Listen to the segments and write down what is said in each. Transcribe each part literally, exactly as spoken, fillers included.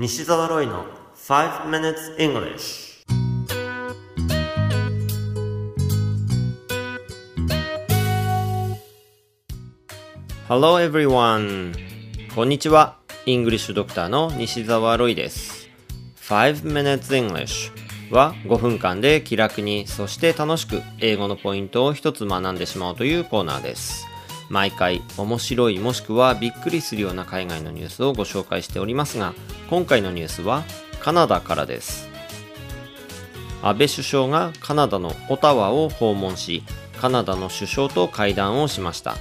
西澤ロイのファイブ ミニッツ イングリッシュ。 Hello everyone、 こんにちは。 English Doctor の西澤ロイです。ファイブ ミニッツ イングリッシュ はごふんかんで気楽に、そして楽しく英語のポイントを一つ学んでしまおうというコーナーです。毎回面白い、もしくはびっくりするような海外のニュースをご紹介しておりますが、今回のニュースはカナダからです。安倍首相がカナダのオタワを訪問し、カナダの首相と会談をしました。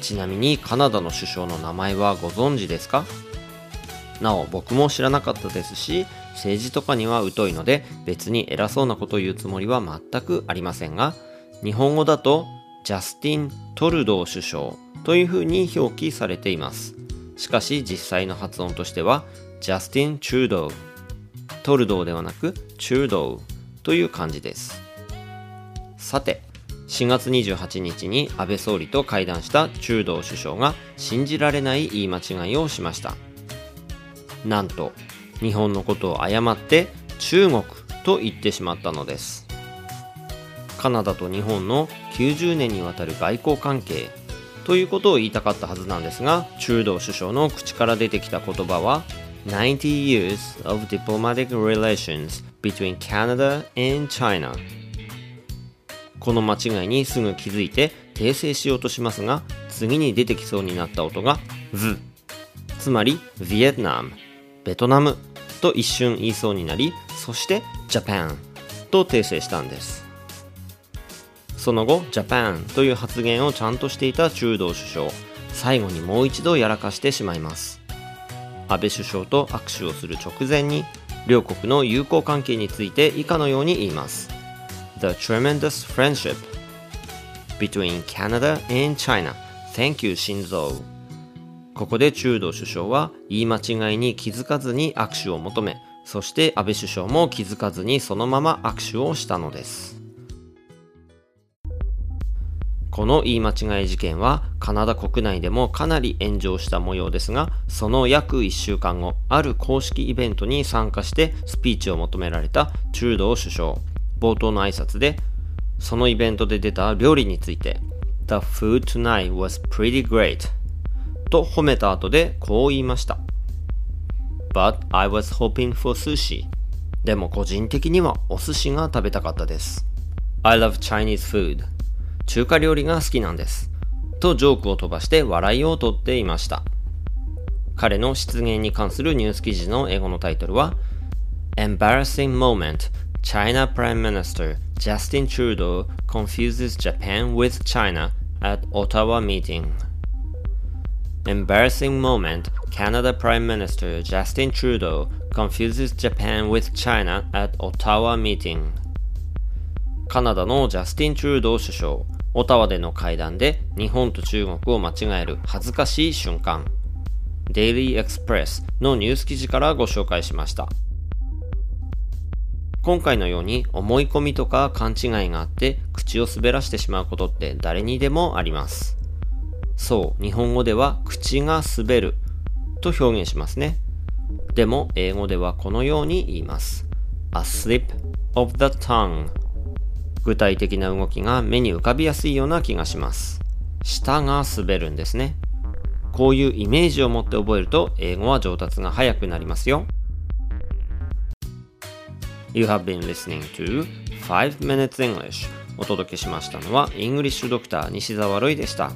ちなみにカナダの首相の名前はご存知ですか？なお僕も知らなかったですし、政治とかには疎いので別に偉そうなことを言うつもりは全くありませんが、日本語だとJustin Trudeau 首相というふうに表記されています。しかし実際の発音としては Justin Trudeau、 トルドーではなく Trudeau という感じです。さて、しがつにじゅうはちにちに安倍総理と会談したチュードー首相が信じられない言い間違いをしました。なんと日本のことを誤って中国と言ってしまったのです。カナダと日本のきゅうじゅうねんにわたる外交関係ということを言いたかったはずなんですが、チュードー首相の口から出てきた言葉はナインティ years of diplomatic relations between Canada and China。 この間違いにすぐ気づいて訂正しようとしますが、次に出てきそうになった音が V、 つまりビエトナム、ベトナムと一瞬言いそうになり、そしてジャパンと訂正したんです。その後、ジャパンという発言をちゃんとしていた中道首相、最後にもう一度やらかしてしまいます。安倍首相と握手をする直前に、両国の友好関係について以下のように言います。The tremendous friendship between Canada and China. Thank you, Shinzo. ここで中道首相は言い間違いに気づかずに握手を求め、そして安倍首相も気づかずにそのまま握手をしたのです。この言い間違い事件はカナダ国内でもかなり炎上した模様ですが、その約いっしゅうかんご、ある公式イベントに参加してスピーチを求められたチュードー首相、冒頭の挨拶でそのイベントで出た料理について The food tonight was pretty great と褒めた後でこう言いました。 But I was hoping for sushi。 でも個人的にはお寿司が食べたかったです。 I love Chinese food。中華料理が好きなんですとジョークを飛ばして笑いを取っていました。彼の失言に関するニュース記事の英語のタイトルは Embarrassing Moment China Prime Minister Justin Trudeau Confuses Japan with China at Ottawa Meeting。 Embarrassing Moment Canada Prime Minister Justin Trudeau Confuses Japan with China at Ottawa Meeting。 カナダのジャスティン・トゥルドー首相、オタワでの会談で日本と中国を間違える恥ずかしい瞬間、デイリーエクスプレスのニュース記事からご紹介しました。今回のように思い込みとか勘違いがあって口を滑らしてしまうことって誰にでもあります。そう、日本語では口が滑ると表現しますね。でも英語ではこのように言います。 A slip of the tongue。 具体的な動きが目に浮かびやすいような気がします。舌が滑るんですね。こういうイメージを持って覚えると英語は上達が早くなりますよ。You have been listening to five minutes english。 お届けしましたのは English Doctor 西澤ロイでした。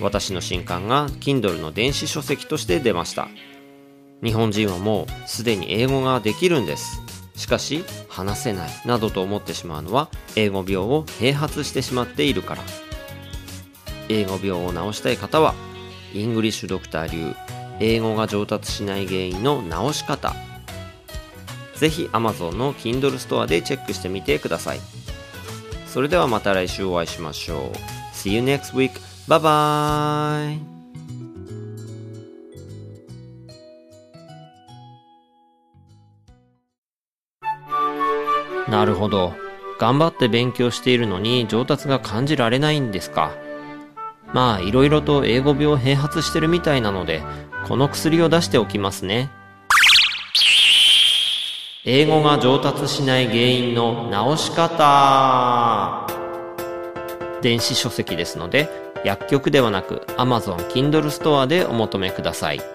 私の新刊が Kindle の電子書籍として出ました。日本人はもうすでに英語ができるんです。しかし話せないなどと思ってしまうのは英語病を併発してしまっているから。英語病を治したい方はイングリッシュドクター流英語が上達しない原因の治し方、ぜひ Amazon の Kindle ストアでチェックしてみてください。それではまた来週お会いしましょう。 See you next week. Bye bye.なるほど。頑張って勉強しているのに上達が感じられないんですか。まあいろいろと英語病併発してるみたいなので、この薬を出しておきますね。英語が上達しない原因の直し方。電子書籍ですので、薬局ではなく Amazon Kindle ストアでお求めください。